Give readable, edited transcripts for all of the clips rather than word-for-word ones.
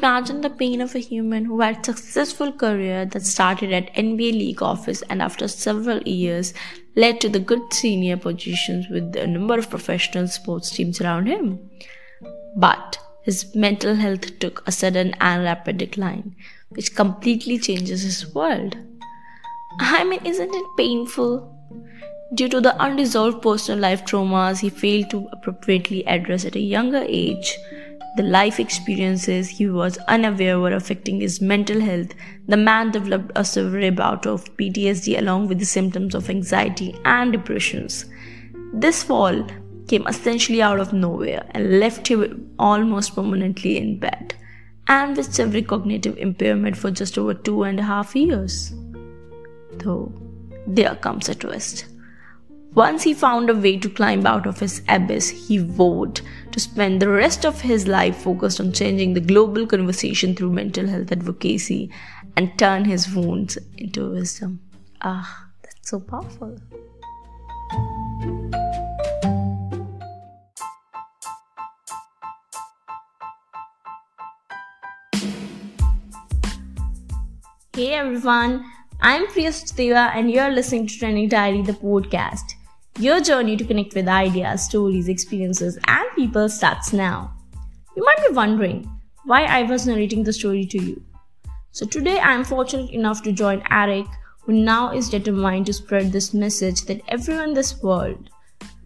imagine the pain of a human who had a successful career that started at NBA league office and after several years led to the good senior positions with a number of professional sports teams around him. But his mental health took a sudden and rapid decline, which completely changes his world. I mean, isn't it painful? Due to the unresolved personal life traumas he failed to appropriately address at a younger age, the life experiences he was unaware were affecting his mental health, the man developed a severe bout of PTSD along with the symptoms of anxiety and depressions. This fall came essentially out of nowhere and left him almost permanently in bed, and with severe cognitive impairment for just over 2.5 years. Though, there comes a twist. Once he found a way to climb out of his abyss, he vowed to spend the rest of his life focused on changing the global conversation through mental health advocacy and turn his wounds into wisdom. Ah, that's so powerful. Hey everyone, I'm Priya Sutteva and you're listening to Trending Diary, the podcast. Your journey to connect with ideas, stories, experiences, and people starts now. You might be wondering why I was narrating the story to you. So today I am fortunate enough to join Eric, who now is determined to spread this message that everyone in this world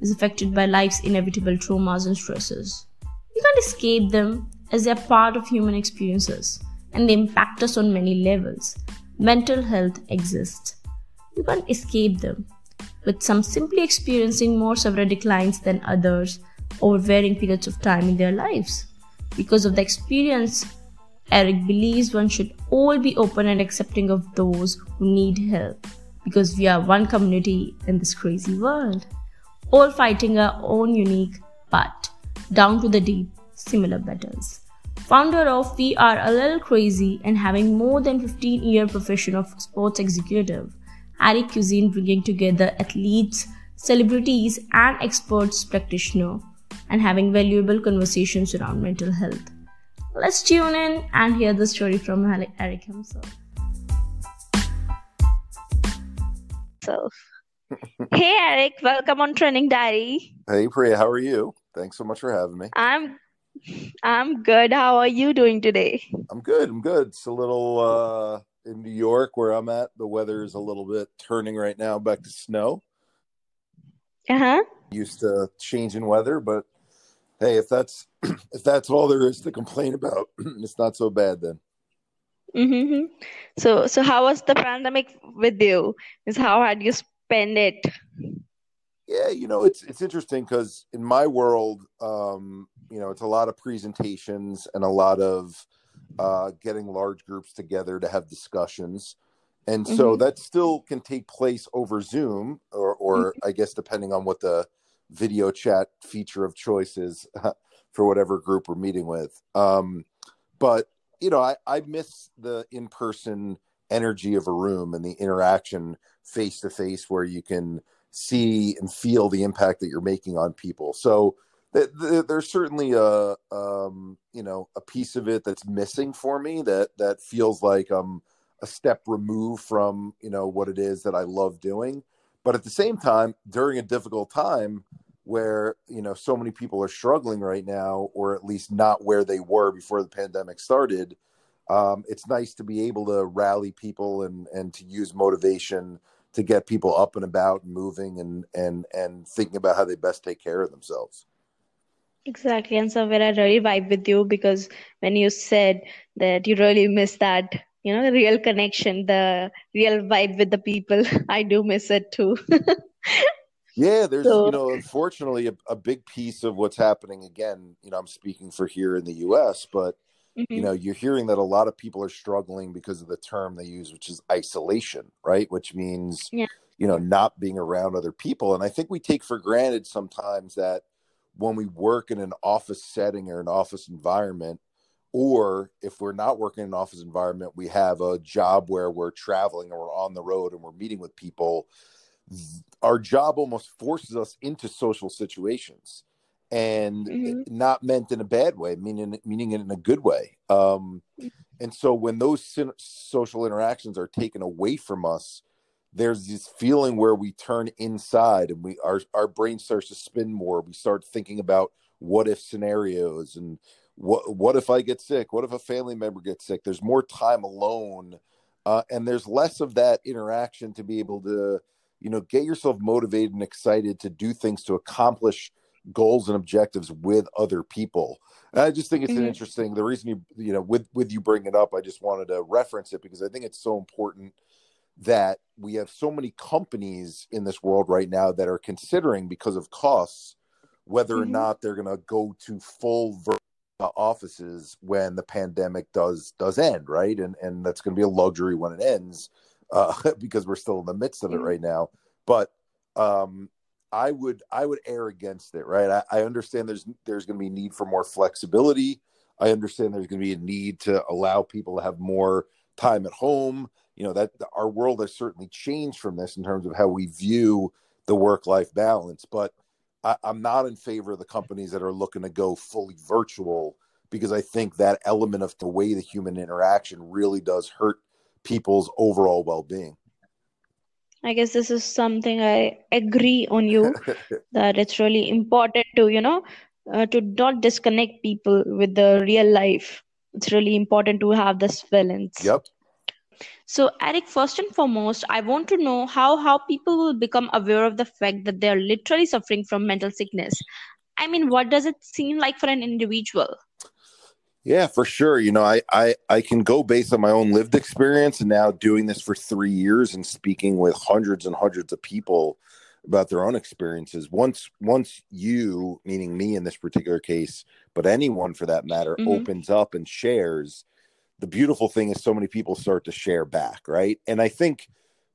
is affected by life's inevitable traumas and stresses. You can't escape them as they are part of human experiences and they impact us on many levels. Mental health exists. You can't escape them, with some simply experiencing more severe declines than others over varying periods of time in their lives. Because of the experience, Eric believes one should all be open and accepting of those who need help, because we are one community in this crazy world, all fighting our own unique but down to the deep similar battles. Founder of We Are A Little Crazy and having more than 15-year profession of sports executive, Eric Cuisine bringing together athletes, celebrities and experts practitioner and having valuable conversations around mental health. Let's tune in and hear the story from Eric himself. Hey Eric, welcome on Trending Diary. Hey Priya, how are you? Thanks so much for having me. I'm good. How are you doing today? I'm good. It's a little in New York where I'm at, the weather is a little bit turning right now back to snow. Used to changing weather, but hey, if that's all there is to complain about, it's not so bad then. So how was the pandemic with you? How had you spent it? Yeah, you know, it's interesting because in my world, you know, it's a lot of presentations and a lot of getting large groups together to have discussions. And so that still can take place over Zoom or I guess, depending on what the video chat feature of choice is for whatever group we're meeting with. But, you know, I miss the in-person energy of a room and the interaction face-to-face where you can see and feel the impact that you're making on people. So there's certainly a piece of it that's missing for me that feels like I'm a step removed from, you know, what it is that I love doing. But at the same time, during a difficult time where, you know, so many people are struggling right now, or at least not where they were before the pandemic started, it's nice to be able to rally people and to use motivation to get people up and about and moving and thinking about how they best take care of themselves. Exactly. And somewhere I really vibe with you, because when you said that you really miss that, you know, the real connection, the real vibe with the people, I do miss it too. Yeah, you know, unfortunately a big piece of what's happening again, you know, I'm speaking for here in the US, but you know, you're hearing that a lot of people are struggling because of the term they use, which is isolation, right? Which means, you know, not being around other people. And I think we take for granted sometimes that when we work in an office setting or an office environment, or if we're not working in an office environment, we have a job where we're traveling or we're on the road and we're meeting with people. Our job almost forces us into social situations. and not meant in a bad way, meaning it in a good way. And so when those social interactions are taken away from us, there's this feeling where we turn inside and our brain starts to spin more. We start thinking about what if scenarios and what if I get sick? What if a family member gets sick? There's more time alone. And there's less of that interaction to be able to, get yourself motivated and excited to do things, to accomplish goals and objectives with other people. And I just think it's an interesting, the reason with you bring it up, I just wanted to reference it because I think it's so important that we have so many companies in this world right now that are considering, because of costs, whether or not they're going to go to full offices when the pandemic does end, right? And that's going to be a luxury when it ends, because we're still in the midst of it right now. But I would err against it, right? I understand there's going to be a need for more flexibility. I understand there's going to be a need to allow people to have more time at home. That our world has certainly changed from this in terms of how we view the work-life balance, but I'm not in favor of the companies that are looking to go fully virtual, because I think that element of the way the human interaction really does hurt people's overall well-being. I guess this is something I agree on you, that it's really important to not disconnect people with the real life. It's really important to have this balance. Yep. So, Eric, first and foremost, I want to know how people will become aware of the fact that they are literally suffering from mental sickness. I mean, what does it seem like for an individual? Yeah, for sure. I can go based on my own lived experience, and now doing this for 3 years and speaking with hundreds and hundreds of people about their own experiences. Once you, meaning me in this particular case, but anyone for that matter, opens up and shares, the beautiful thing is so many people start to share back, right? And I think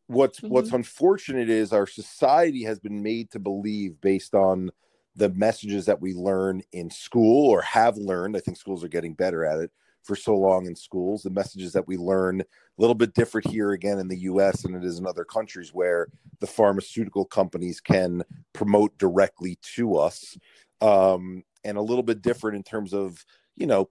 what's unfortunate is our society has been made to believe, based on the messages that we learn in school or have learned, I think schools are getting better at it for so long in schools, the messages that we learn, a little bit different here again in the US than it is in other countries where the pharmaceutical companies can promote directly to us, and a little bit different in terms of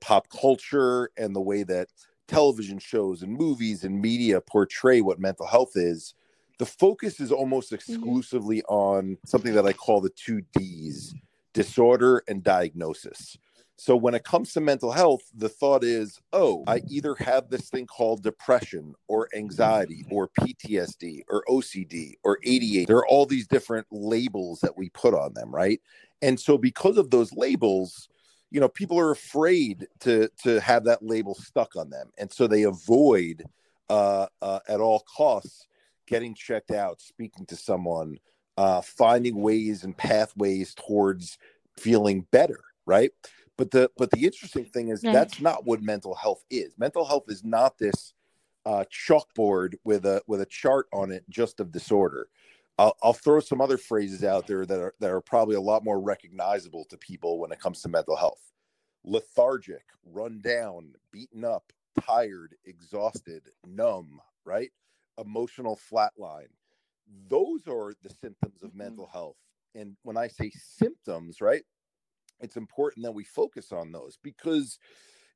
pop culture and the way that television shows and movies and media portray what mental health is. The focus is almost exclusively on something that I call the 2 Ds, disorder and diagnosis. So when it comes to mental health, the thought is, oh, I either have this thing called depression or anxiety or PTSD or OCD or ADHD. There are all these different labels that we put on them, right? And so because of those labels, people are afraid to have that label stuck on them. And so they avoid at all costs getting checked out, speaking to someone, finding ways and pathways towards feeling better, right? But the interesting thing is that's not what mental health is. Mental health is not this chalkboard with a chart on it just of disorder. I'll throw some other phrases out there that are probably a lot more recognizable to people when it comes to mental health. Lethargic, run down, beaten up, tired, exhausted, numb, right? Emotional flatline. Those are the symptoms of mental health. And when I say symptoms, right, it's important that we focus on those, because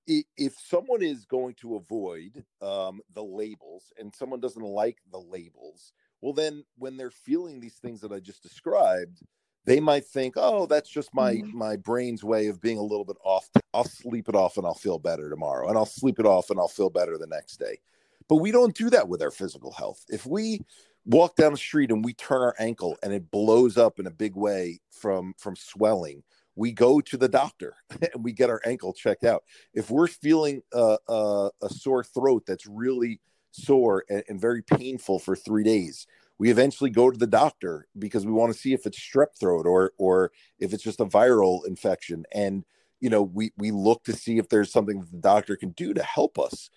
if someone is going to avoid the labels, and someone doesn't like the labels, well, then when they're feeling these things that I just described, they might think, oh, that's just my brain's way of being a little bit off. I'll sleep it off and I'll feel better tomorrow. And I'll sleep it off and I'll feel better the next day. But we don't do that with our physical health. If we walk down the street and we turn our ankle and it blows up in a big way from swelling, we go to the doctor and we get our ankle checked out. If we're feeling a sore throat that's really sore and very painful for 3 days, we eventually go to the doctor because we want to see if it's strep throat or if it's just a viral infection. And, we look to see if there's something that the doctor can do to help us.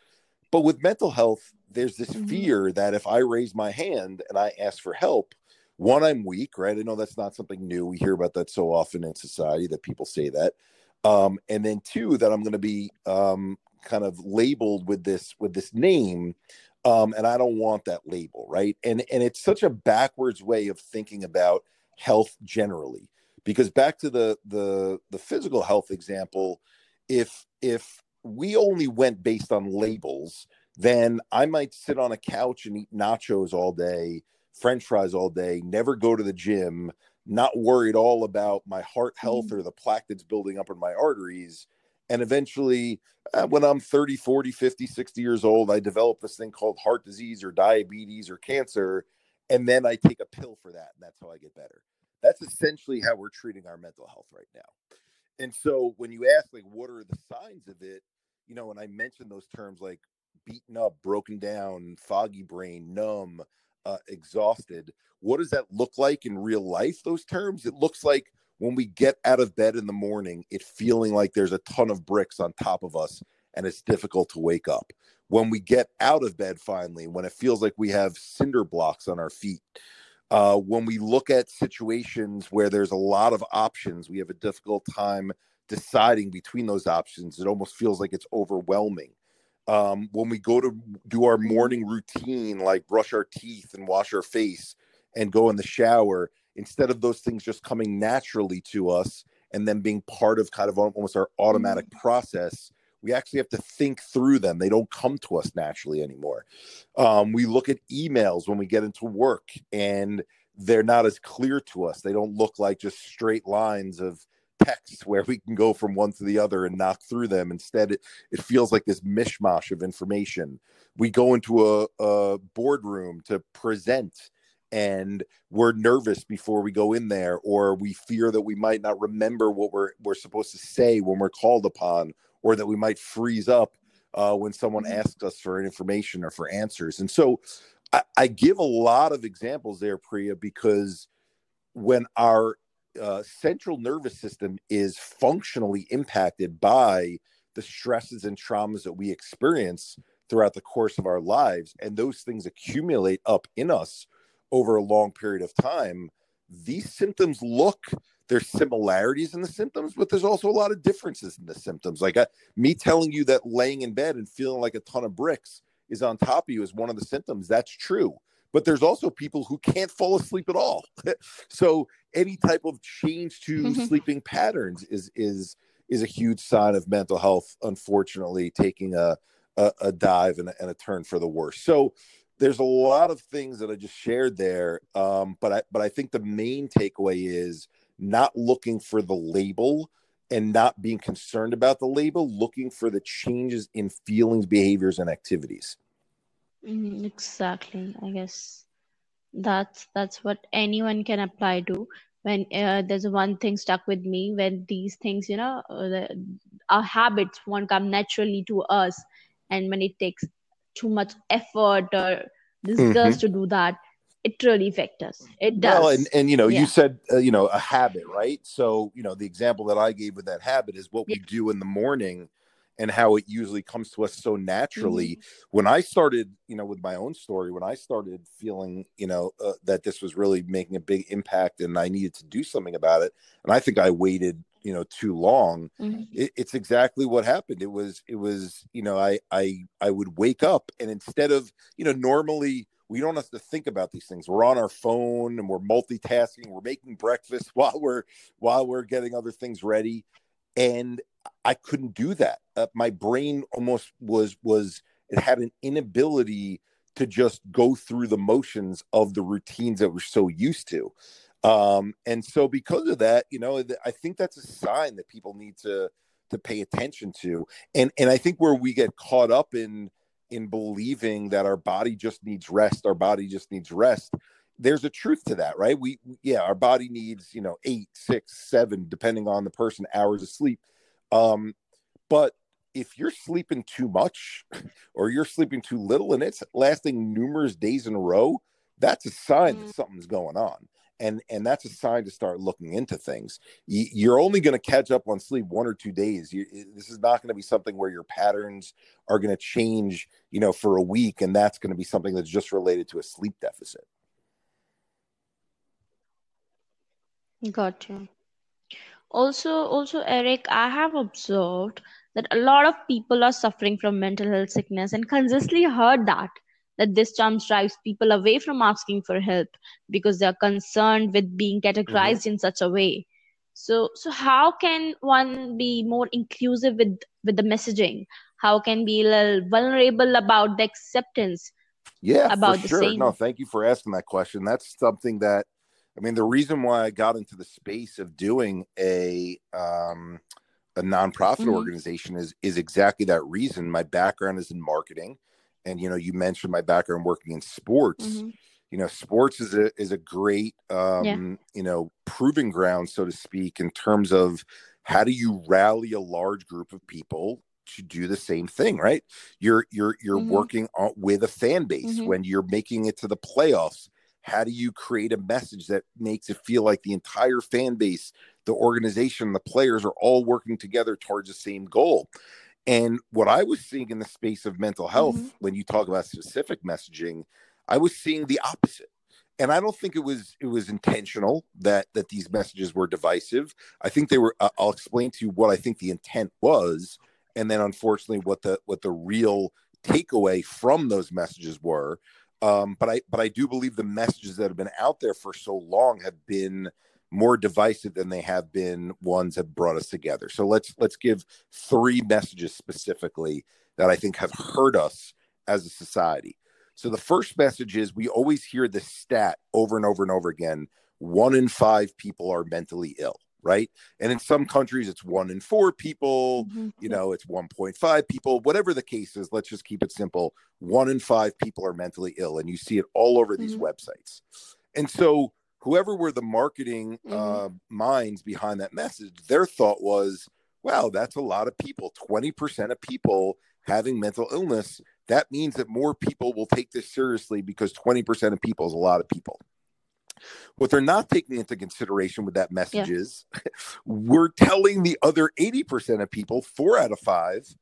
But with mental health, there's this fear that if I raise my hand and I ask for help, one, I'm weak, right? I know that's not something new. We hear about that so often in society that people say that. And then two, that I'm going to be kind of labeled with this name. And I don't want that label, right? And it's such a backwards way of thinking about health generally, Because back to the physical health example, if we only went based on labels, then I might sit on a couch and eat nachos all day, French fries all day, never go to the gym, not worried all about my heart health or the plaque that's building up in my arteries. And eventually, when I'm 30, 40, 50, 60 years old, I develop this thing called heart disease or diabetes or cancer. And then I take a pill for that. And that's how I get better. That's essentially how we're treating our mental health right now. And so when you ask, like, what are the signs of it? You know, and I mentioned those terms like beaten up, broken down, foggy brain, numb, exhausted. What does that look like in real life? Those terms, it looks like when we get out of bed in the morning, it feeling like there's a ton of bricks on top of us and it's difficult to wake up. When we get out of bed finally, when it feels like we have cinder blocks on our feet, when we look at situations where there's a lot of options, we have a difficult time deciding between those options. It almost feels like it's overwhelming. When we go to do our morning routine, like brush our teeth and wash our face and go in the shower, instead of those things just coming naturally to us and then being part of kind of almost our automatic process, we actually have to think through them. They don't come to us naturally anymore. We look at emails when we get into work and they're not as clear to us. They don't look like just straight lines of texts where we can go from one to the other and knock through them. Instead, it feels like this mishmash of information. We go into a boardroom to present and we're nervous before we go in there, or we fear that we might not remember what we're supposed to say when we're called upon, or that we might freeze up when someone asks us for information or for answers. And so I give a lot of examples there, Priya, because when our central nervous system is functionally impacted by the stresses and traumas that we experience throughout the course of our lives, and those things accumulate up in us over a long period of time, these symptoms look, there's similarities in the symptoms, but there's also a lot of differences in the symptoms. Like me telling you that laying in bed and feeling like a ton of bricks is on top of you is one of the symptoms. That's true. But there's also people who can't fall asleep at all. So any type of change to sleeping patterns is a huge sign of mental health, unfortunately, taking a dive and a turn for the worse. So there's a lot of things that I just shared there. But I think the main takeaway is not looking for the label and not being concerned about the label, looking for the changes in feelings, behaviors, and activities. Exactly. I guess that's what anyone can apply to. When there's one thing stuck with me, when these things, you know, our habits won't come naturally to us. And when it takes too much effort or disgust to do that, it really affects us. It does. Well, and you know, you said, you know, a habit, right? So, you know, the example that I gave with that habit is what we do in the morning and how it usually comes to us so naturally. When I started, you know, with my own story, when I started feeling, you know, that this was really making a big impact and I needed to do something about it, and I think I waited, you know, too long, it's exactly what happened. It was, you know, I would wake up and instead of, you know, normally, we don't have to think about these things. We're on our phone and we're multitasking. We're making breakfast while we're getting other things ready. And I couldn't do that. My brain almost it had an inability to just go through the motions of the routines that we're so used to. And so because of that, you know, I think that's a sign that people need to pay attention to. And I think where we get caught up in believing that our body just needs rest. There's a truth to that, right? Our body needs, you know, 8, 6, 7, depending on the person, hours of sleep. But if you're sleeping too much or you're sleeping too little and it's lasting numerous days in a row, that's a sign that something's going on. And that's a sign to start looking into things. You're only going to catch up on sleep 1 or 2 days. This is not going to be something where your patterns are going to change, you know, for a week. And that's going to be something that's just related to a sleep deficit. Got you. Also, Eric, I have observed that a lot of people are suffering from mental health sickness and consistently heard that this term drives people away from asking for help because they are concerned with being categorized in such a way. So how can one be more inclusive with the messaging? How can be a little vulnerable about the acceptance? Yeah, about for sure. The same? No, thank you for asking that question. That's something that, I mean, the reason why I got into the space of doing a nonprofit organization is exactly that reason. My background is in marketing, and you know, you mentioned my background working in sports. Mm-hmm. You know, sports is a great you know, proving ground, so to speak, in terms of how do you rally a large group of people to do the same thing, right? You're working on, with a fan base when you're making it to the playoffs. How do you create a message that makes it feel like the entire fan base, the organization, the players are all working together towards the same goal? And what I was seeing in the space of mental health, when you talk about specific messaging, I was seeing the opposite. And I don't think it was intentional that these messages were divisive. I think they were, I'll explain to you what I think the intent was, and then unfortunately what the real takeaway from those messages were. But I do believe the messages that have been out there for so long have been more divisive than they have been ones that brought us together. So let's give three messages specifically that I think have hurt us as a society. So the first message is, we always hear this stat over and over and over again: 1 in 5 people are mentally ill, right? And in some countries, it's 1 in 4 people, you know, it's 1.5 people, whatever the case is, let's just keep it simple. 1 in 5 people are mentally ill, and you see it all over these websites. And so whoever were the marketing minds behind that message, their thought was, wow, that's a lot of people, 20% of people having mental illness. That means that more people will take this seriously, because 20% of people is a lot of people. What they're not taking into consideration with that message is, we're telling the other 80% of people, 4 out of 5,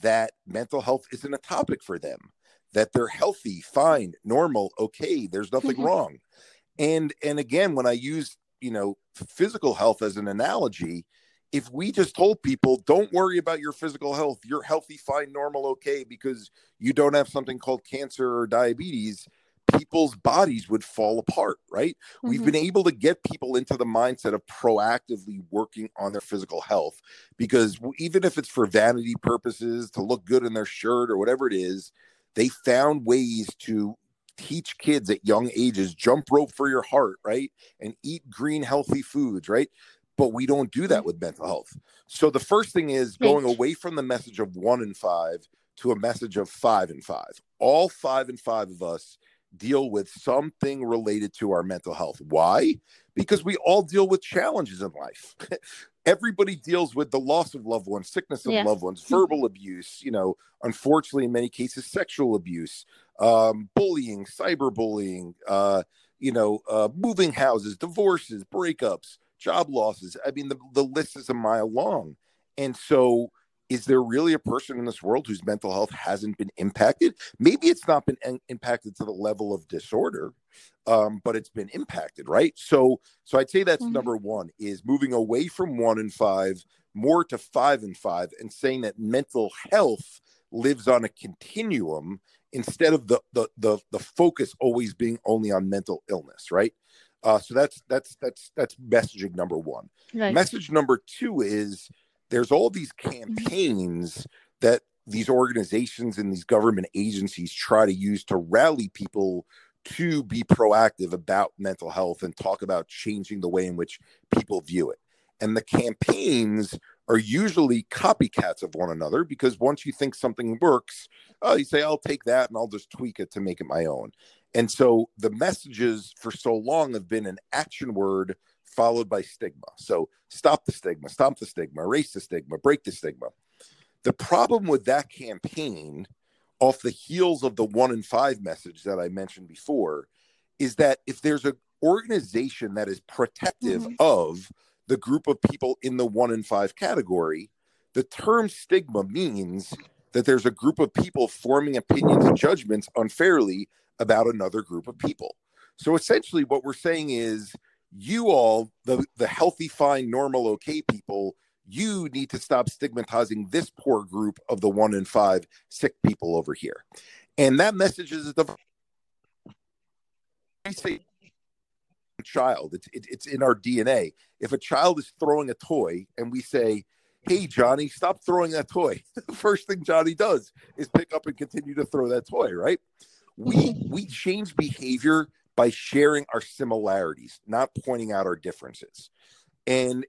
that mental health isn't a topic for them, that they're healthy, fine, normal, okay, there's nothing wrong. And again, when I use, you know, physical health as an analogy, if we just told people, don't worry about your physical health, you're healthy, fine, normal, okay, because you don't have something called cancer or diabetes, people's bodies would fall apart, right? We've been able to get people into the mindset of proactively working on their physical health, because even if it's for vanity purposes, to look good in their shirt or whatever it is, they found ways to teach kids at young ages, jump rope for your heart, right? And eat green, healthy foods, right? But we don't do that with mental health. So the first thing is going away from the message of 1 in 5 to a message of 5 in 5. All 5 in 5 of us deal with something related to our mental health. Why? Because we all deal with challenges in life. Everybody deals with the loss of loved ones, sickness of loved ones, verbal abuse, you know, unfortunately, in many cases, sexual abuse, bullying, cyberbullying, you know, moving houses, divorces, breakups, job losses. I mean, the list is a mile long. And so is there really a person in this world whose mental health hasn't been impacted? Maybe it's not been impacted to the level of disorder, but it's been impacted, right? So I'd say that's number one, is moving away from 1 in 5 more to 5 in 5, and saying that mental health lives on a continuum, instead of the focus always being only on mental illness, right? So that's messaging number one. Right. Message number two is, there's all these campaigns that these organizations and these government agencies try to use to rally people to be proactive about mental health and talk about changing the way in which people view it. And the campaigns are usually copycats of one another, because once you think something works, you say, I'll take that and I'll just tweak it to make it my own. And so the messages for so long have been an action word followed by stigma. So stop the stigma, stomp the stigma, erase the stigma, break the stigma. The problem with that campaign, off the heels of the 1 in 5 message that I mentioned before, is that if there's an organization that is protective of the group of people in the 1 in 5 category, the term stigma means that there's a group of people forming opinions and judgments unfairly about another group of people. So essentially what we're saying is, you all, the healthy, fine, normal, okay people, you need to stop stigmatizing this poor group of the 1 in 5 sick people over here. And that message is the child. It's in our DNA. If a child is throwing a toy and we say, hey, Johnny, stop throwing that toy, the first thing Johnny does is pick up and continue to throw that toy, right? We change behavior by sharing our similarities, not pointing out our differences. And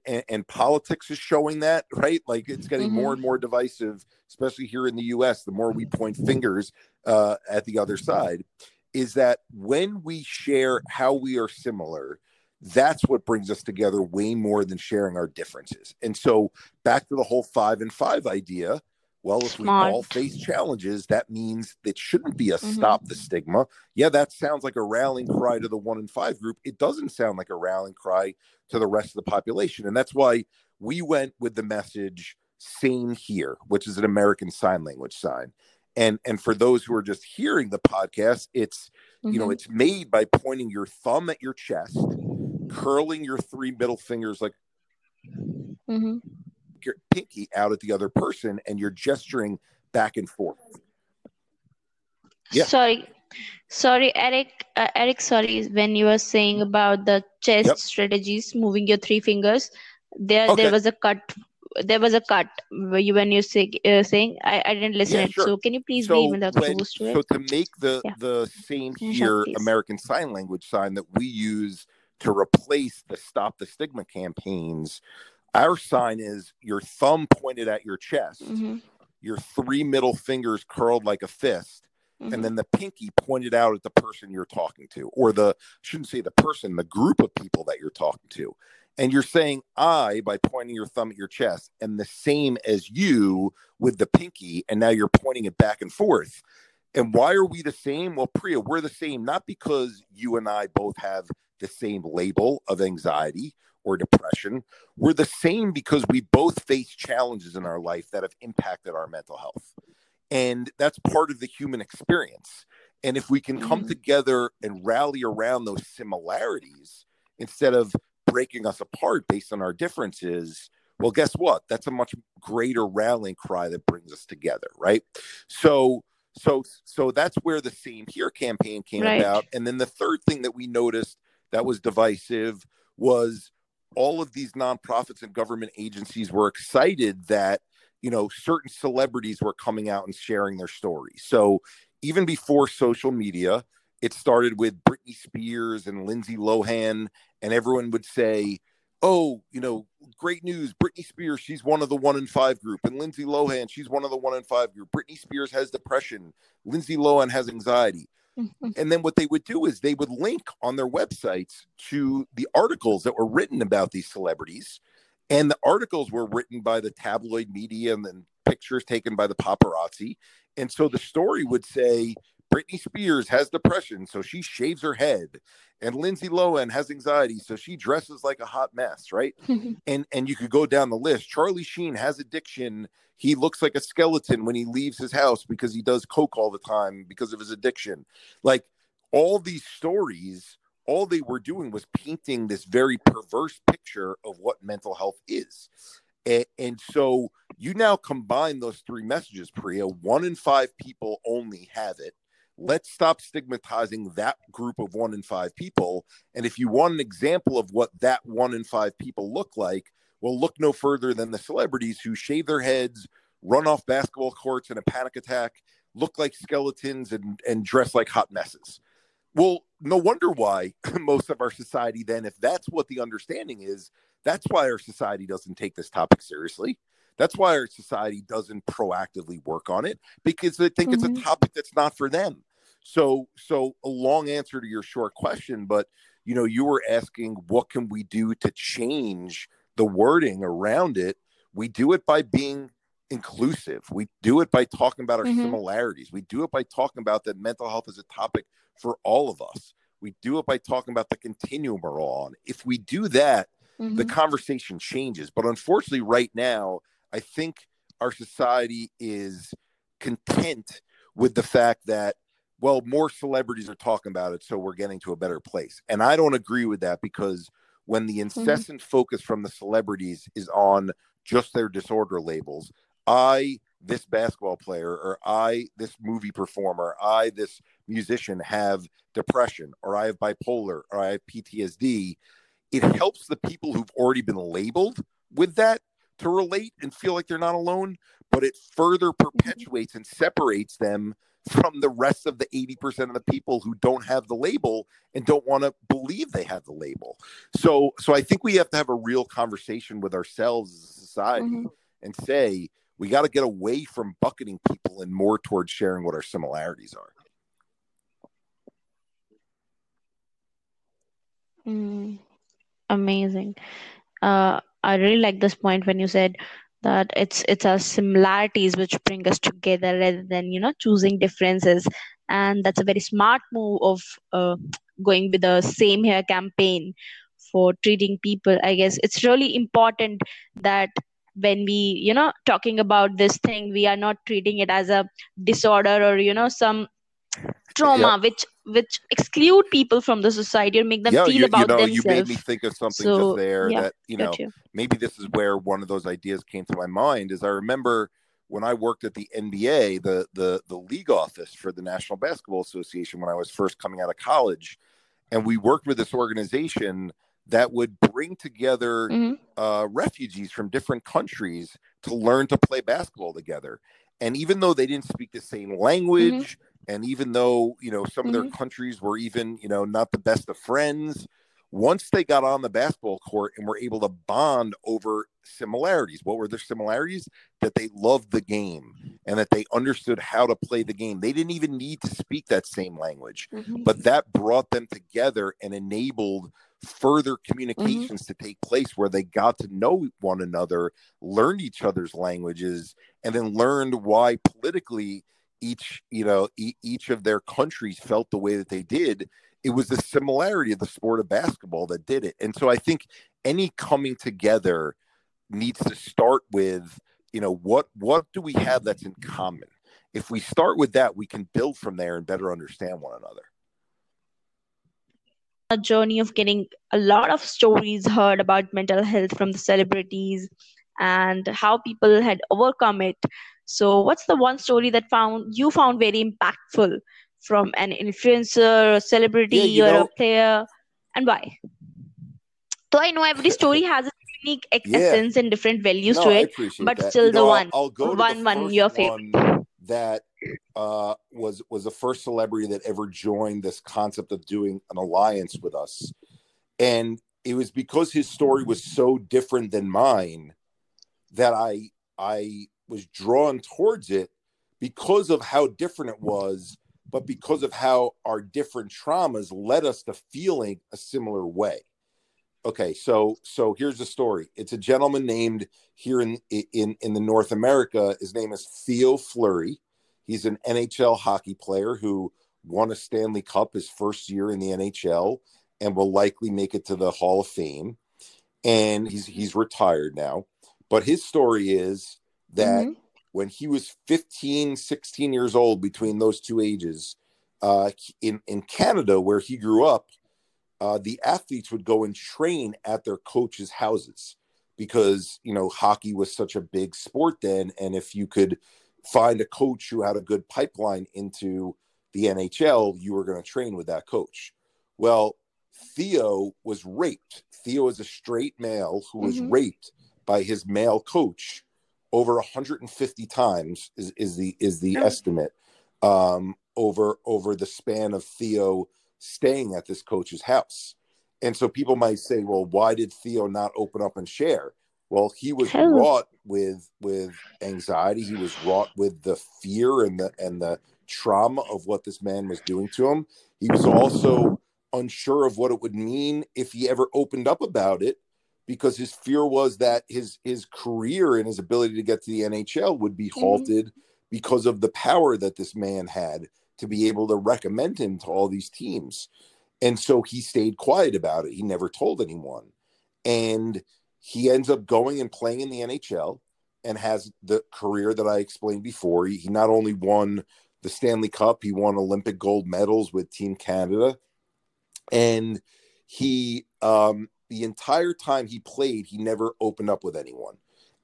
politics is showing that, right? Like, it's getting more and more divisive, especially here in the U.S., the more we point fingers at the other side, is that when we share how we are similar, that's what brings us together way more than sharing our differences. And so back to the whole 5 and 5 idea, well, if we all face challenges, that means it shouldn't be a stop the stigma. Yeah, that sounds like a rallying cry to the 1 in 5 group. It doesn't sound like a rallying cry to the rest of the population. And that's why we went with the message "Seen Here," which is an American Sign Language sign. And for those who are just hearing the podcast, it's, you know, it's made by pointing your thumb at your chest, curling your 3 middle fingers like your pinky out at the other person, and you're gesturing back and forth. Yeah. Sorry, Eric, sorry. When you were saying about the chest strategies, moving your 3 fingers, there was a cut. There was a cut when you say, saying, I didn't listen. So can you please be even close to it? So to make the Seen Here American Sign Language sign that we use to replace the Stop the Stigma campaigns, our sign is your thumb pointed at your chest, your 3 middle fingers curled like a fist, and then the pinky pointed out at the person you're talking to, or the, I shouldn't say the person, the group of people that you're talking to. And you're saying I by pointing your thumb at your chest, and the same as you with the pinky, and now you're pointing it back and forth. And why are we the same? Well, Priya, we're the same, not because you and I both have the same label of anxiety or depression. We're the same because we both face challenges in our life that have impacted our mental health. And that's part of the human experience. And if we can come together and rally around those similarities instead of breaking us apart based on our differences, well, guess what? That's a much greater rallying cry that brings us together, right? So that's where the Seen Here campaign came about. And then the third thing that we noticed that was divisive was all of these nonprofits and government agencies were excited that, you know, certain celebrities were coming out and sharing their stories. So even before social media, it started with Britney Spears and Lindsay Lohan, and everyone would say, oh, you know, great news, Britney Spears, she's one of the 1 in 5 group, and Lindsay Lohan, she's one of the 1 in 5 group. Britney Spears has depression. Lindsay Lohan has anxiety. And then what they would do is they would link on their websites to the articles that were written about these celebrities. And the articles were written by the tabloid media and then pictures taken by the paparazzi. And so the story would say, Britney Spears has depression, so she shaves her head. And Lindsay Lohan has anxiety, so she dresses like a hot mess, right? And you could go down the list. Charlie Sheen has addiction. He looks like a skeleton when he leaves his house because he does coke all the time because of his addiction. Like, all these stories, all they were doing was painting this very perverse picture of what mental health is. And so you now combine those 3 messages, Priya. 1 in 5 people only have it. Let's stop stigmatizing that group of 1 in 5 people. And if you want an example of what that 1 in 5 people look like, well, look no further than the celebrities who shave their heads, run off basketball courts in a panic attack, look like skeletons, and dress like hot messes. Well, no wonder why most of our society then, if that's what the understanding is, that's why our society doesn't take this topic seriously. That's why our society doesn't proactively work on it, because they think it's a topic that's not for them. So a long answer to your short question, but, you know, you were asking, what can we do to change the wording around it? We do it by being inclusive. We do it by talking about our similarities. We do it by talking about that mental health is a topic for all of us. We do it by talking about the continuum we're on. If we do that, the conversation changes. But unfortunately, right now, I think our society is content with the fact that, well, more celebrities are talking about it, so we're getting to a better place. And I don't agree with that, because when the incessant focus from the celebrities is on just their disorder labels, I, this basketball player, or I, this movie performer, I, this musician have depression, or I have bipolar, or I have PTSD, it helps the people who've already been labeled with that to relate and feel like they're not alone, but it further perpetuates and separates them from the rest of the 80% of the people who don't have the label and don't want to believe they have the label. So I think we have to have a real conversation with ourselves as a society and say, we got to get away from bucketing people and more towards sharing what our similarities are. Amazing. I really like this point when you said that it's our similarities which bring us together rather than, you know, choosing differences. And that's a very smart move of going with the Same Here campaign for treating people. I guess it's really important that when we, you know, talking about this thing, we are not treating it as a disorder or, you know, some trauma which exclude people from the society or make them feel about themselves. You made me think of something that, you know, maybe this is where one of those ideas came to my mind. Is I remember when I worked at the NBA, the league office for the National Basketball Association, when I was first coming out of college, and we worked with this organization that would bring together refugees from different countries to learn to play basketball together. And even though they didn't speak the same language, and even though, you know, some of their countries were even, you know, not the best of friends, once they got on the basketball court and were able to bond over similarities, what were their similarities? That they loved the game and that they understood how to play the game. They didn't even need to speak that same language, but that brought them together and enabled further communications to take place where they got to know one another, learned each other's languages, and then learned why politically each of their countries felt the way that they did. It was the similarity of the sport of basketball that did it. And so I think any coming together needs to start with, you know, what do we have that's in common? If we start with that, we can build from there and better understand one another. A journey of getting a lot of stories heard about mental health from the celebrities and how people had overcome it. So what's the one story that you found very impactful from an influencer or celebrity or a player, and why? So I know every story has a unique essence and different values to it, but that. Still, you know, I'll go to your favorite one that was the first celebrity that ever joined this concept of doing an alliance with us. And it was because his story was so different than mine that I was drawn towards it because of how different it was, but because of how our different traumas led us to feeling a similar way. Okay, so here's the story. It's a gentleman named here in the North America. His name is Theo Fleury. He's an NHL hockey player who won a Stanley Cup his first year in the NHL and will likely make it to the Hall of Fame. And he's retired now. But his story is that when he was 15, 16 years old, between those two ages, in Canada, where he grew up, the athletes would go and train at their coaches' houses because, you know, hockey was such a big sport then. And if you could find a coach who had a good pipeline into the NHL, you were going to train with that coach. Well, Theo was raped. Theo is a straight male who was raped by his male coach over 150 times is the estimate over the span of Theo staying at this coach's house. And so people might say, well, why did Theo not open up and share? Well, he was wrought with anxiety. He was wrought with the fear and the trauma of what this man was doing to him. He was also unsure of what it would mean if he ever opened up about it, because his fear was that his career and his ability to get to the NHL would be halted because of the power that this man had to be able to recommend him to all these teams. And so he stayed quiet about it. He never told anyone. And he ends up going and playing in the NHL and has the career that I explained before. He not only won the Stanley Cup, he won Olympic gold medals with Team Canada. And he... the entire time he played, he never opened up with anyone.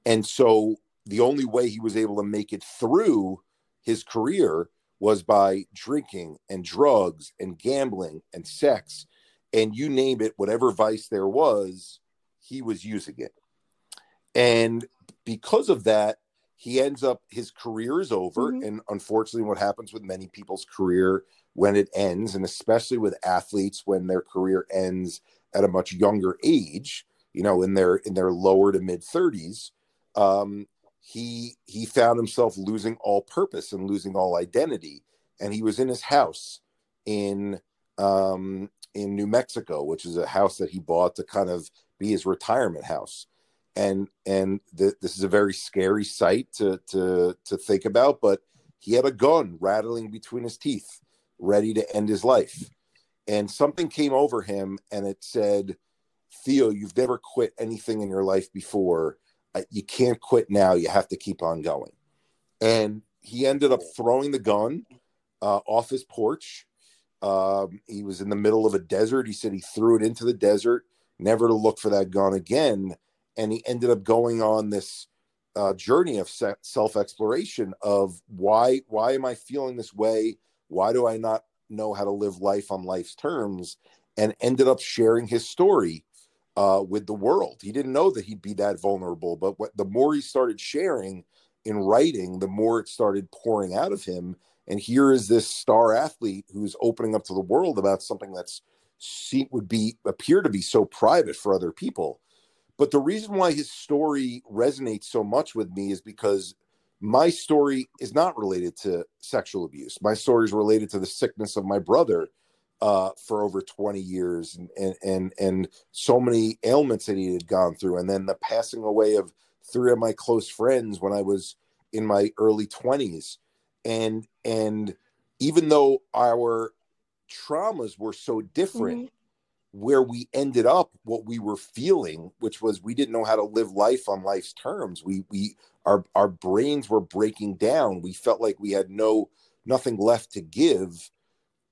And so the only way he was able to make it through his career was by drinking and drugs and gambling and sex and you name it, whatever vice there was, he was using it. And because of that, he ends up, his career is over. Mm-hmm. And unfortunately, what happens with many people's career when it ends, and especially with athletes, when their career ends at a much younger age, you know, in their lower to mid 30s, he found himself losing all purpose and losing all identity. And he was in his house in New Mexico, which is a house that he bought to kind of be his retirement house. And this is a very scary sight to think about, but he had a gun rattling between his teeth, ready to end his life. And something came over him and it said, Theo, you've never quit anything in your life before. You can't quit now. You have to keep on going. And he ended up throwing the gun off his porch. He was in the middle of a desert. He said he threw it into the desert, never to look for that gun again. And he ended up going on this journey of self-exploration of why am I feeling this way? Why do I not know how to live life on life's terms? And ended up sharing his story with the world. He didn't know that he'd be that vulnerable, but the more he started sharing in writing, the more it started pouring out of him. And here is this star athlete who's opening up to the world about something that's would appear to be so private for other people. But the reason why his story resonates so much with me is because my story is not related to sexual abuse. My story is related to the sickness of my brother for over 20 years and so many ailments that he had gone through. And then the passing away of three of my close friends when I was in my early 20s. And even though our traumas were so different, mm-hmm. where we ended up, what we were feeling, which was we didn't know how to live life on life's terms. Our brains were breaking down. We felt like we had nothing left to give.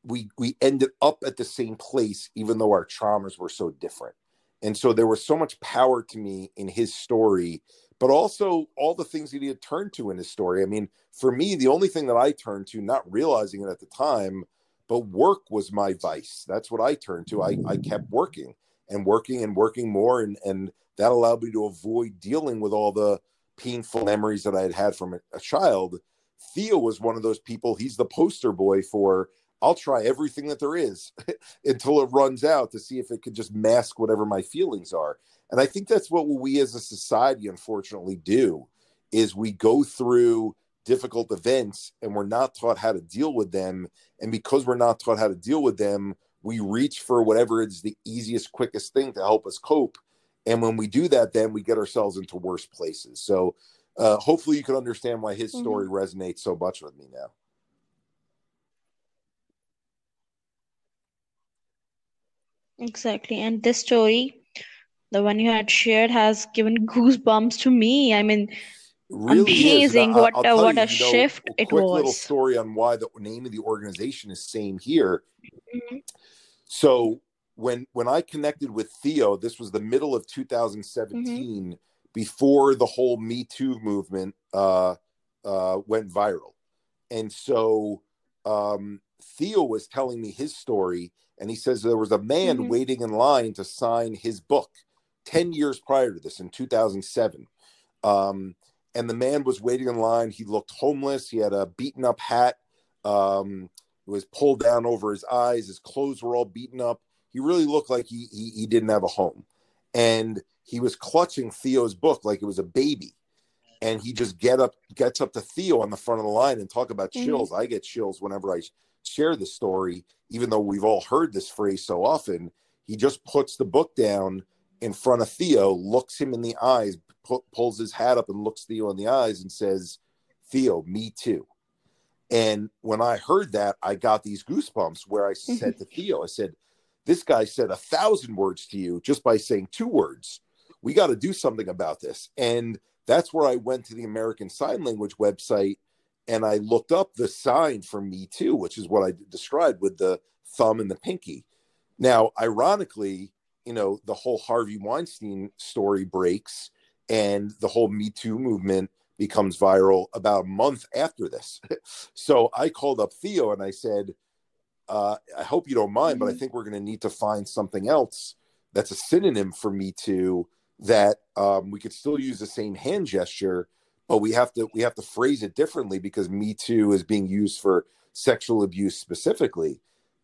We ended up at the same place, even though our traumas were so different. And so there was so much power to me in his story, but also all the things that he had turned to in his story. I mean, for me, the only thing that I turned to, not realizing it at the time, but work was my vice. That's what I turned to. I kept working more. And that allowed me to avoid dealing with all the painful memories that I had from a child. Theo was one of those people. He's the poster boy for, I'll try everything that there is until it runs out to see if it could just mask whatever my feelings are. And I think that's what we as a society, unfortunately, do is we go through difficult events and we're not taught how to deal with them. And because we're not taught how to deal with them, we reach for whatever is the easiest, quickest thing to help us cope. And when we do that, then we get ourselves into worse places. So hopefully you can understand why his story mm-hmm. resonates so much with me now. Exactly. And this story, the one you had shared, has given goosebumps to me. I mean, really amazing. What a shift it was. A quick little story on why the name of the organization is Same Here. Mm-hmm. So when I connected with Theo, this was the middle of 2017, mm-hmm. before the whole Me Too movement went viral. And so Theo was telling me his story, and he says there was a man mm-hmm. waiting in line to sign his book 10 years prior to this in 2007. And the man was waiting in line. He looked homeless. He had a beaten up hat. It was pulled down over his eyes. His clothes were all beaten up. He really looked like he didn't have a home. And he was clutching Theo's book like it was a baby. And he just gets up to Theo on the front of the line and talk about mm-hmm. chills. I get chills whenever I share the story, even though we've all heard this phrase so often. He just puts the book down in front of Theo, looks him in the eyes, pulls his hat up and looks Theo in the eyes and says, Theo, me too. And when I heard that, I got these goosebumps where I said to Theo, I said, this guy said 1,000 words to you just by saying 2 words. We got to do something about this. And that's where I went to the American Sign Language website and I looked up the sign for Me Too, which is what I described with the thumb and the pinky. Now, ironically, you know, the whole Harvey Weinstein story breaks and the whole Me Too movement becomes viral about a month after this. So I called up Theo and I said, I hope you don't mind, but I think we're going to need to find something else that's a synonym for Me Too, that we could still use the same hand gesture, but we have to phrase it differently because Me Too is being used for sexual abuse specifically.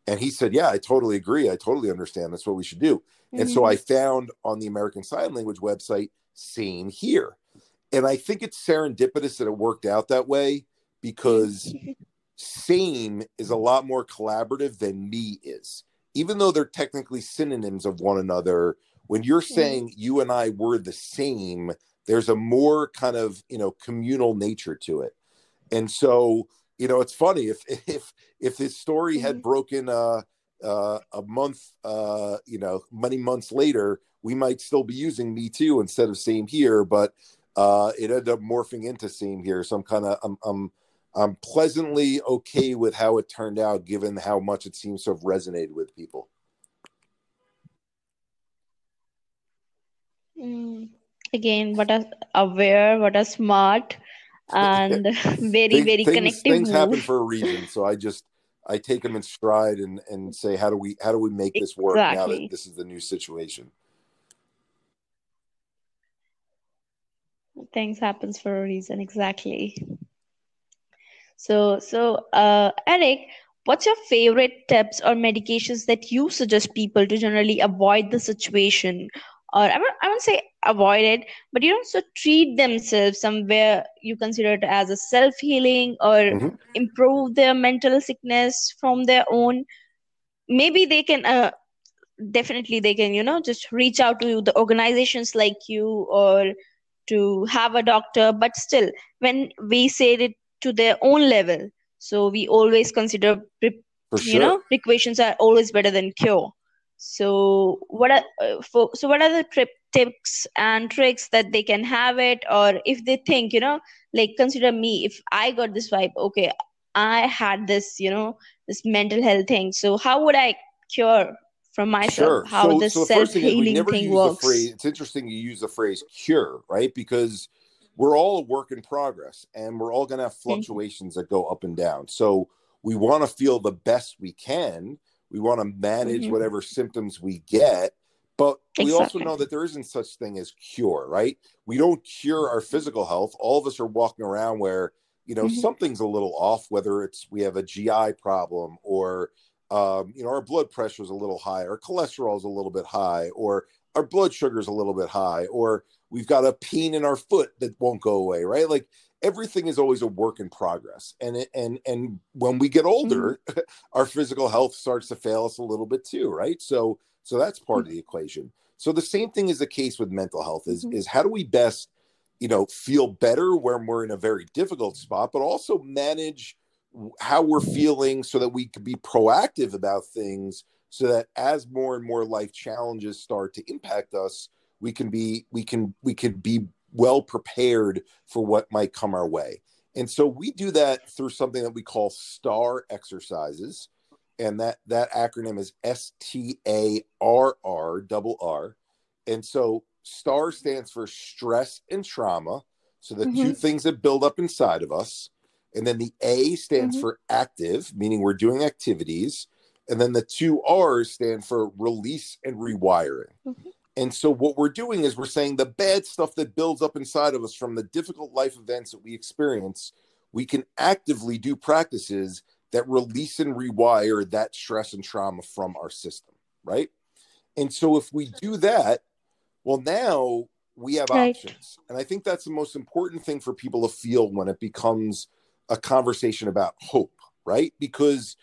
And he said, yeah, I totally agree. I totally understand. That's what we should do. Mm-hmm. And so I found on the American Sign Language website, Seen Here. And I think it's serendipitous that it worked out that way, because same is a lot more collaborative than me is. Even though they're technically synonyms of one another, when you're saying you and I were the same, there's a more kind of, communal nature to it. And so, it's funny, if this story had broken a month, many months later, we might still be using Me Too instead of Same Here, but it ended up morphing into Same Here. So I'm pleasantly okay with how it turned out, given how much it seems to have resonated with people. Again, what a smart and very connective. Things happen for a reason, so I take them in stride and say, how do we make this work now that this is the new situation? Things happens for a reason, exactly. So, Eric, what's your favorite tips or medications that you suggest people to generally avoid the situation? Or I won't say avoid it, but so treat themselves somewhere you consider it as a self-healing or improve their mental sickness from their own. Maybe they can, definitely they can, just reach out to the organizations like you or to have a doctor. But still, when we say it, to their own level, so we always consider precautions are always better than cure. So what are the tips and tricks that they can have it? Or if they think, consider me, if I got this vibe, okay, I had this this mental health thing, so how would I cure from myself? Sure. How this self-healing thing works? It's interesting you use the phrase cure, right? Because we're all a work in progress, and we're all going to have fluctuations that go up and down. So we want to feel the best we can. We want to manage whatever symptoms we get, but we also know that there isn't such thing as cure, right? We don't cure our physical health. All of us are walking around where, something's a little off, whether it's, we have a GI problem or, our blood pressure is a little high, or cholesterol is a little bit high, or our blood sugar is a little bit high, or we've got a pain in our foot that won't go away, right? Like everything is always a work in progress. And when we get older, our physical health starts to fail us a little bit too, right? So that's part of the equation. So the same thing is the case with mental health is how do we best, feel better when we're in a very difficult spot, but also manage how we're feeling so that we can be proactive about things, so that as more and more life challenges start to impact us, we can be well prepared for what might come our way. And so we do that through something that we call STAR exercises. And that acronym is STARR. And so STAR stands for stress and trauma. So the two things that build up inside of us. And then the A stands for active, meaning we're doing activities. And then the two R's stand for release and rewiring. And so what we're doing is we're saying the bad stuff that builds up inside of us from the difficult life events that we experience, we can actively do practices that release and rewire that stress and trauma from our system, right? And so if we do that, well, now we have options. And I think that's the most important thing for people to feel when it becomes a conversation about hope, right? Because,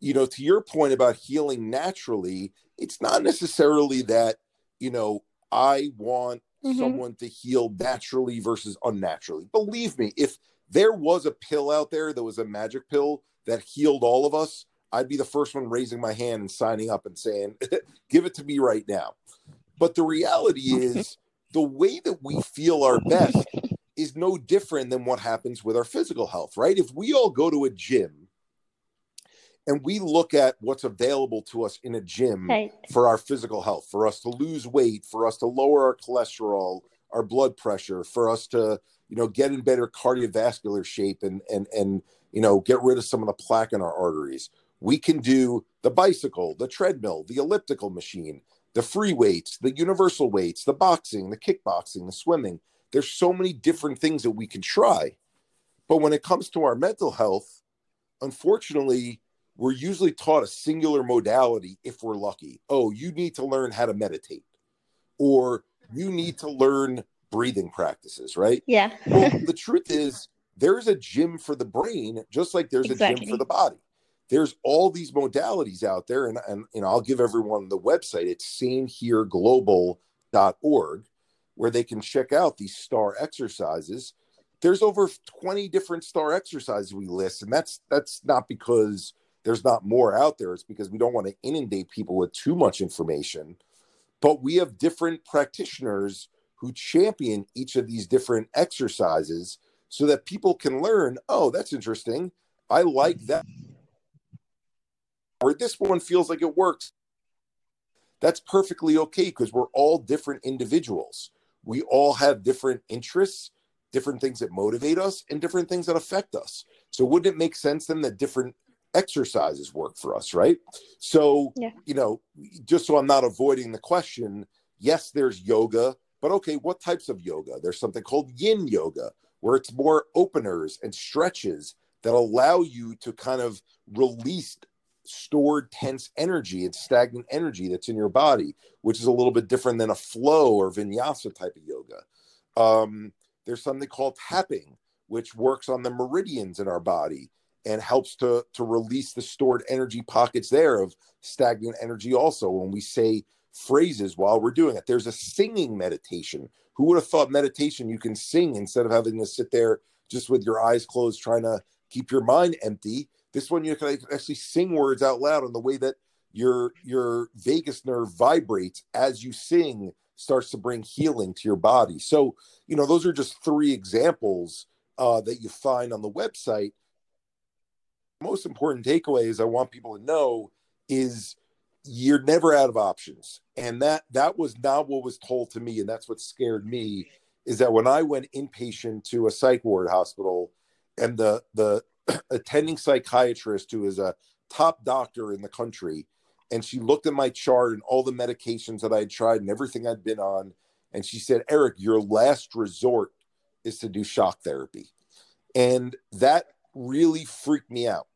to your point about healing naturally, it's not necessarily that I want someone to heal naturally versus unnaturally. Believe me, if there was a pill out there that was a magic pill that healed all of us, I'd be the first one raising my hand and signing up and saying, give it to me right now. But the reality is the way that we feel our best is no different than what happens with our physical health, right? If we all go to a gym and we look at what's available to us in a gym for our physical health, for us to lose weight, for us to lower our cholesterol, our blood pressure, for us to, you know, get in better cardiovascular shape and you know, get rid of some of the plaque in our arteries. We can do the bicycle, the treadmill, the elliptical machine, the free weights, the universal weights, the boxing, the kickboxing, the swimming. There's so many different things that we can try. But when it comes to our mental health, unfortunately, we're usually taught a singular modality if we're lucky. Oh, you need to learn how to meditate, or you need to learn breathing practices, right? Yeah. Well, the truth is, there's a gym for the brain, just like there's a gym for the body. There's all these modalities out there, and you know, I'll give everyone the website. It's seenhereglobal.org, where they can check out these STAR exercises. There's over 20 different STAR exercises we list, and that's not because there's not more out there. It's because we don't want to inundate people with too much information. But we have different practitioners who champion each of these different exercises so that people can learn, oh, that's interesting. I like that. Or this one feels like it works. That's perfectly okay, because we're all different individuals. We all have different interests, different things that motivate us, and different things that affect us. So wouldn't it make sense then that different exercises work for us, right? So, yeah. You know, just so I'm not avoiding the question, yes, there's yoga, but okay, what types of yoga? There's something called yin yoga, where it's more openers and stretches that allow you to kind of release stored tense energy and stagnant energy that's in your body, which is a little bit different than a flow or vinyasa type of yoga. There's something called tapping, which works on the meridians in our body and helps to release the stored energy pockets there of stagnant energy. Also, when we say phrases while we're doing it, there's a singing meditation. Who would have thought meditation, you can sing instead of having to sit there just with your eyes closed, trying to keep your mind empty. This one, you can actually sing words out loud, and the way that your vagus nerve vibrates as you sing starts to bring healing to your body. So, you know, those are just three examples that you find on the website. Most important takeaway is I want people to know is you're never out of options. And that was not what was told to me. And that's what scared me, is that when I went inpatient to a psych ward hospital, and the attending psychiatrist, who is a top doctor in the country, and she looked at my chart and all the medications that I had tried and everything I'd been on, and she said, Eric, your last resort is to do shock therapy. And that really freaked me out,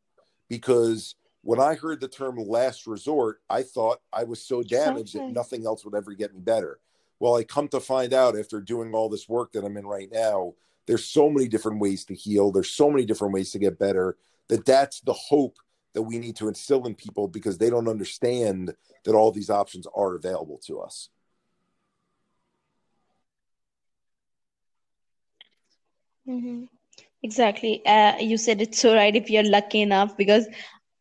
because when I heard the term last resort, I thought I was so damaged that nothing else would ever get me better. Well, I come to find out, after doing all this work that I'm in right now, there's so many different ways to heal. There's so many different ways to get better, that's the hope that we need to instill in people, because they don't understand that all these options are available to us. Mm-hmm. Exactly. You said it's so right, if you're lucky enough, because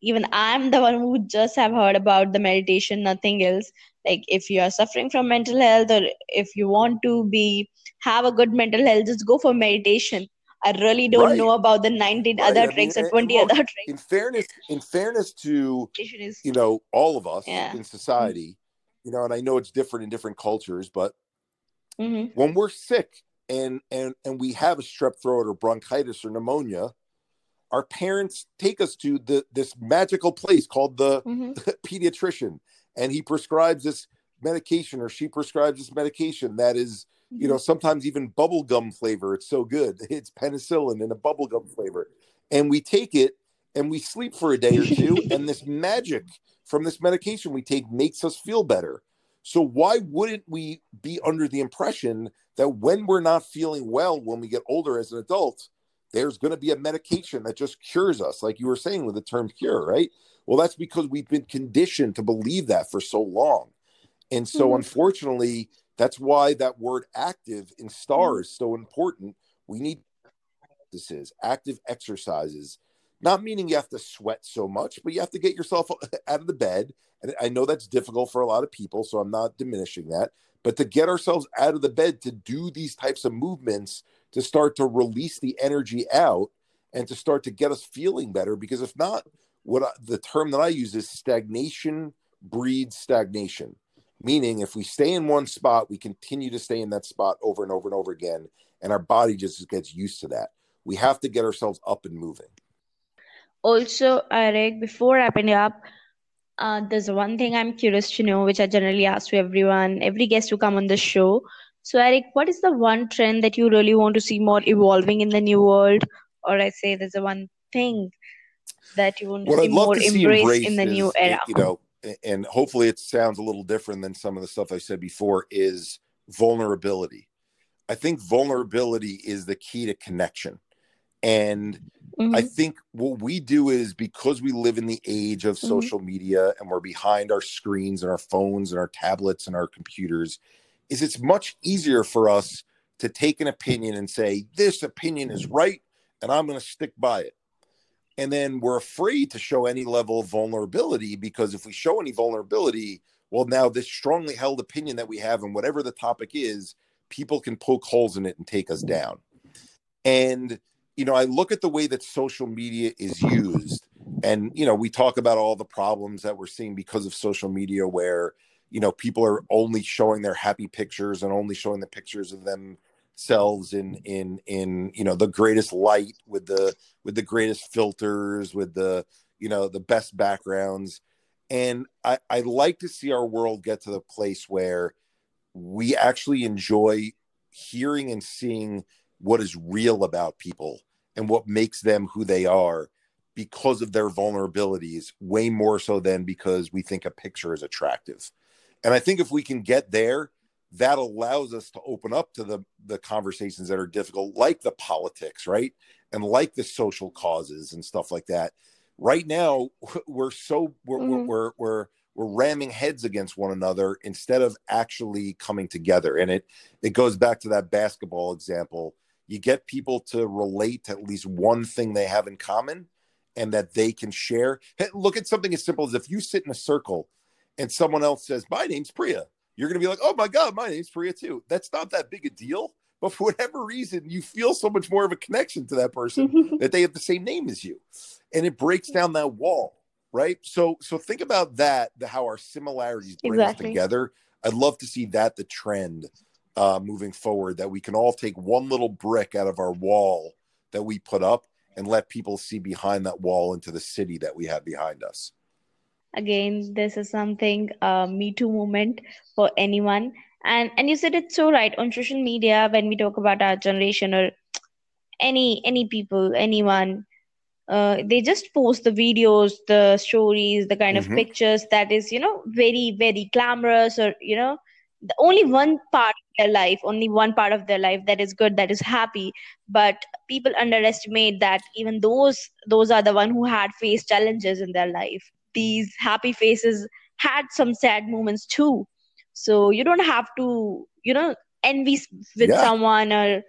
even I'm the one who just have heard about the meditation, nothing else. Like, if you are suffering from mental health, or if you want to have a good mental health, just go for meditation. I really don't know about the 19 other tricks or 20 other tricks. In fairness to, you know, all of us in society, you know, and I know it's different in different cultures, but when we're sick and we have a strep throat or bronchitis or pneumonia, our parents take us to this magical place called the pediatrician, and he prescribes this medication, or she prescribes this medication that is, you know, sometimes even bubblegum flavor. It's so good. It's penicillin in a bubblegum flavor. And we take it and we sleep for a day or two. And this magic from this medication we take makes us feel better. So why wouldn't we be under the impression that when we're not feeling well, when we get older as an adult, there's going to be a medication that just cures us, like you were saying with the term cure, right? Well, that's because we've been conditioned to believe that for so long. And so unfortunately, that's why that word active in STAR is so important. We need practices, active exercises, not meaning you have to sweat so much, but you have to get yourself out of the bed. And I know that's difficult for a lot of people, so I'm not diminishing that, but to get ourselves out of the bed, to do these types of movements, to start to release the energy out and to start to get us feeling better. Because if not, the term that I use is stagnation breeds stagnation. Meaning, if we stay in one spot, we continue to stay in that spot over and over and over again. And our body just gets used to that. We have to get ourselves up and moving. Also, Eric, before wrapping up, there's one thing I'm curious to know, which I generally ask to everyone, every guest who come on the show. So, Eric, what is the one trend that you really want to see more evolving in the new world? Or I say there's the one thing that you want to see more embraced in the new era. You know, and hopefully it sounds a little different than some of the stuff I said before, is vulnerability. I think vulnerability is the key to connection. And I think what we do is, because we live in the age of social media and we're behind our screens and our phones and our tablets and our computers, is it's much easier for us to take an opinion and say, this opinion is right and I'm going to stick by it. And then we're afraid to show any level of vulnerability, because if we show any vulnerability, well, now this strongly held opinion that we have and whatever the topic is, people can poke holes in it and take us down. And, you know, I look at the way that social media is used, and, you know, we talk about all the problems that we're seeing because of social media, where, you know, people are only showing their happy pictures and only showing the pictures of themselves in, you know, the greatest light, with the greatest filters, with the, you know, the best backgrounds. And I like to see our world get to the place where we actually enjoy hearing and seeing what is real about people and what makes them who they are because of their vulnerabilities, way more so than because we think a picture is attractive. And I think if we can get there, that allows us to open up to the conversations that are difficult, like the politics, right? And like the social causes and stuff like that. Right now, we're ramming heads against one another instead of actually coming together. And it goes back to that basketball example. You get people to relate to at least one thing they have in common and that they can share. Hey, look at something as simple as if you sit in a circle and someone else says, my name's Priya, you're going to be like, oh my God, my name's Priya too. That's not that big a deal. But for whatever reason, you feel so much more of a connection to that person that they have the same name as you. And it breaks down that wall. Right. So think about that, how our similarities bring us together. I'd love to see that, the trend moving forward, that we can all take one little brick out of our wall that we put up and let people see behind that wall into the city that we have behind us. Again, this is something Me Too movement for anyone. And you said it so right. On social media, when we talk about our generation or any people, anyone, they just post the videos, the stories, the kind of pictures that is, you know, very, very glamorous, or, you know, the only one part of their life that is good, that is happy. But people underestimate that even those are the one who had faced challenges in their life. These happy faces had some sad moments too. So you don't have to, you know, envy with someone or.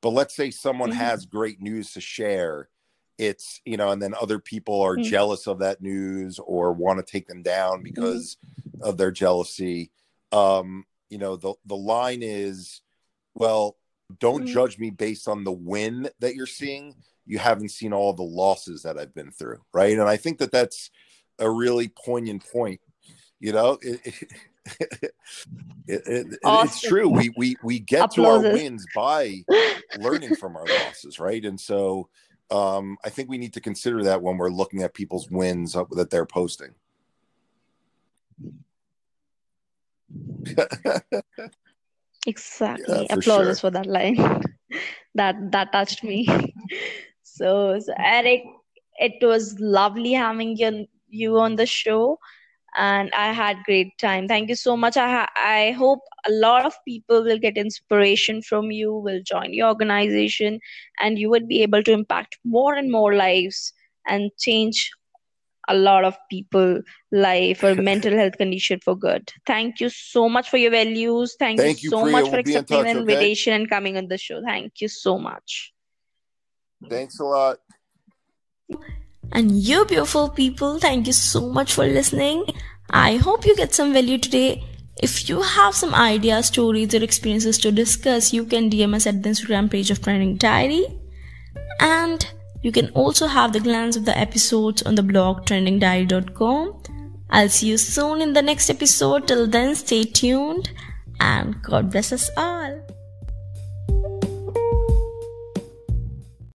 But let's say someone has great news to share. It's, you know, and then other people are jealous of that news or want to take them down because of their jealousy. You know, the line is, well, don't judge me based on the win that you're seeing. You haven't seen all the losses that I've been through, right? And I think that that's a really poignant point. You know, awesome. It's true. We get to our wins by learning from our losses, right? And so I think we need to consider that when we're looking at people's wins that they're posting. Exactly. Yeah, applause for that line. That touched me. So Eric, it was lovely having you on the show, and I had great time. Thank you so much. I hope a lot of people will get inspiration from you, will join your organization, and you will be able to impact more and more lives and change a lot of people's life or mental health condition for good. Thank you so much for your values. Thank you so much for accepting the invitation and coming on the show. Thank you so much. Thanks a lot. And you beautiful people, thank you so much for listening. I hope you get some value today. If you have some ideas, stories or experiences to discuss, you can DM us at the Instagram page of Trending Diary. And you can also have the glance of the episodes on the blog trendingdiary.com. I'll see you soon in the next episode. Till then, stay tuned and God bless us all.